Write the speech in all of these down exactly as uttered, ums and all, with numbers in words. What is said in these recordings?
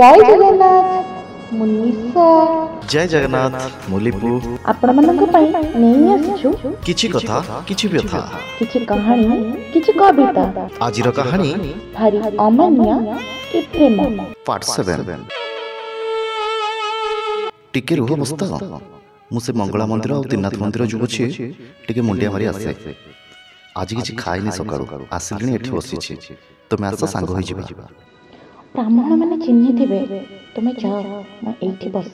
जय जगन्नाथ मुनिसा जय जगन्नाथ मुलिपु आपण मानक पई नेही आछू किछि कथा किछि व्यथा किछि कहानी किछि कविता आजिर कहानी भारी अमान्य ए प्रेम पार्ट सात टिके रुह मस्ता मुझे मंगला मंदिर और त्रिनाथ मंदिर जो अच्छे टे मुंडिया मारी आसे आज किसी खाई सकाल आसिले बसी तुम आस सांग ब्राह्मण मैंने चिन्ही तुम्हें जाओ मुझे बस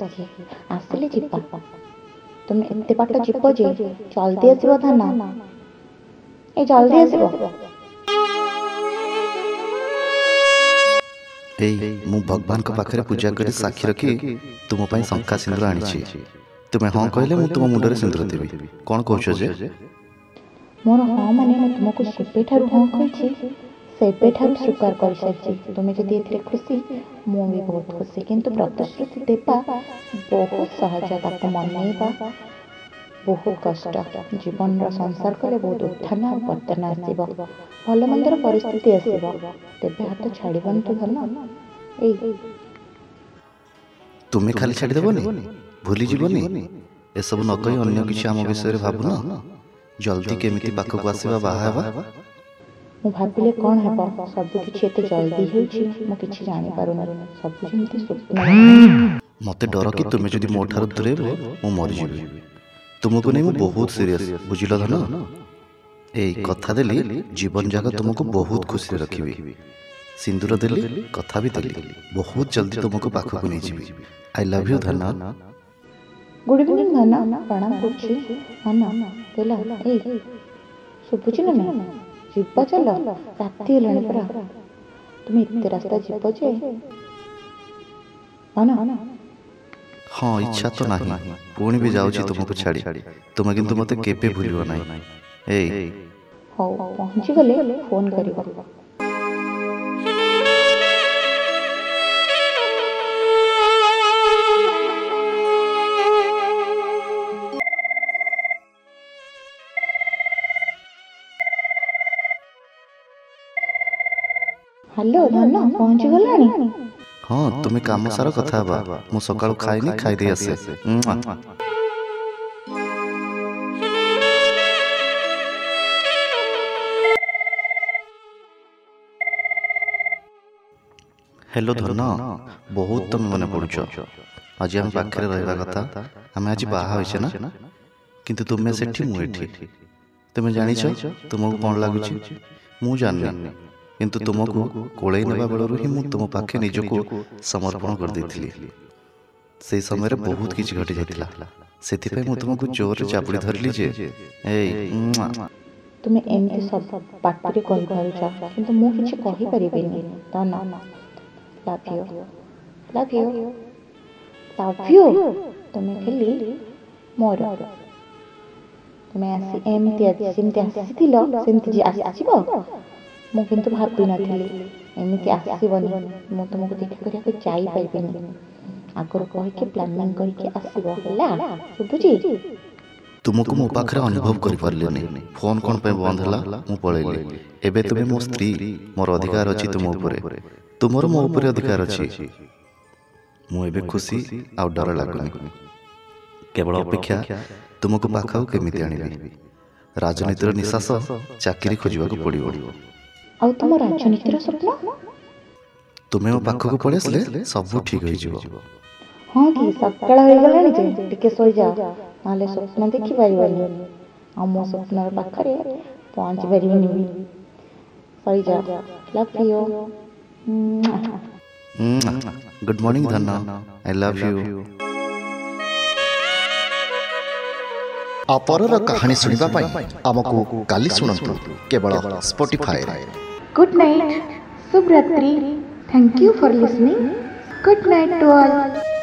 आसिले तुम एत बाट जीव जे जल्दी आसो थाना ए जल्दी आसो भगवान पाखे पूजा कर साक्षी रखी तुम शंका सिंदूर आनी तुम्हें हाँ कहले मु तुम मुंडरे सिंदूर देबी कोन कहछो जे मोर हाँ माने मु तुमको सेबे ठार हाँ कहछि सेबे ठार स्वीकार कर सकछि तुमे जदी एथले खुशी मु भी बहुत खुशी किंतु प्रतिश्रुति देबा बहुत सहज ताको मनैबा बहुत कष्ट जीवन रा संसार करे बहुत उत्थान और पतन आसीबो भल मंदर परिस्थिति आसीबो तेबे हाथ छाड़िबन तो धन ए तुमे खाली छाड़ देबोनी भूली जीवनी ए सब न कहि अन्य किछ आम विषय रे भाबु न जल्दी केमिति पाक को आसीबा बाहाबा मु भाबिले कोन हेबो सब किछ एते जल्दी हेउची मु किछ जानि पारुना सब जेंति स्वप्न मते डर कि तुमे जदी मो ठार दुरेबो मु मरि जिबि तुमको नै मु बहुत सीरियस बुझिला धन ए कथा देली जीवन जागा तुमको बहुत खुशी रखिबी सिंदूर देली कथा भी देली बहुत जल्दी तुमको पाक को नै जिबि आई लव यू धना गुड इवनिंग धना प्रणाम करछि धना देला ए सुबुचि न जीव चल राति हेलानी परा तुम इतने रास्ता जीव जे धना हाँ इच्छा तो नहीं पुणी भी जाऊँ तुमको छाड़ी तुम कि मत के भूल ना ए हो पहुँची गले फोन कर हेलो धना पहुंच गलानी हां तुम्हें काम सारा कथा बा मु सकाळ खाई नहीं खाई दे आसे हेलो धना बहुत तुम मने पड़छो आज हम पाखरे रहबा कथा हम आज बाहा होइछे ना किंतु तुमे सेठी मु एठी तुमे जानिछो तुमको कोन लागुछी मु जाननी किंतु तुमको कोड़े नेबा बेलू ही मुझे तुम पाखे निजको समर्पण कर देती से समय बहुत किसी घटी जाता से तुमको जोर से चापड़ी धरली जे ए तुम एमती सब पाटी कहि पारुछ किंतु मु किछि कहि परिबेनी त ना love you love you love you तुम खाली मोर तुम आसी एमती आसी सिमती आसी दिलो सिमती जी आसीबो मु किंतु भाबी नथिली एमिति आसीबनी मु तुमको देखा करिया को चाई पाइबेनी आगर कहि के प्लानिंग करि के आसीबो हला सुबुजी तुमको मो पाखरे अनुभव करि परलेनी फोन कोन पे बंद हला मु पळेली एबे तुमे मो स्त्री मोर अधिकार अछि तुम ऊपरे तुमर मो ऊपरे अधिकार अछि मु एबे खुशी आ डर लागनी केवल अपेक्षा तुमको पाखाउ केमिति आनिबी राजनीतिर निशास चाकरी खोजिबा को पडिबो आ तुम राजनीतिर स्वप्न तुमे ओ पाख को पळेसले सब ठीक होई जीवो हां की सकाळ होई गेलानी जे टिके सोई जा नाले स्वप्न देखि पाइबनी आ मो स्वप्नर पाखरे पहुंच परिबनी सोई जा लव यू गुड मॉर्निंग धन्ना आई लव यू अपरर कहानी सुनिबा पाई आमको काली सुनंतु केवल Spotify Good night. Subratri. Thank you for listening. Good night to all.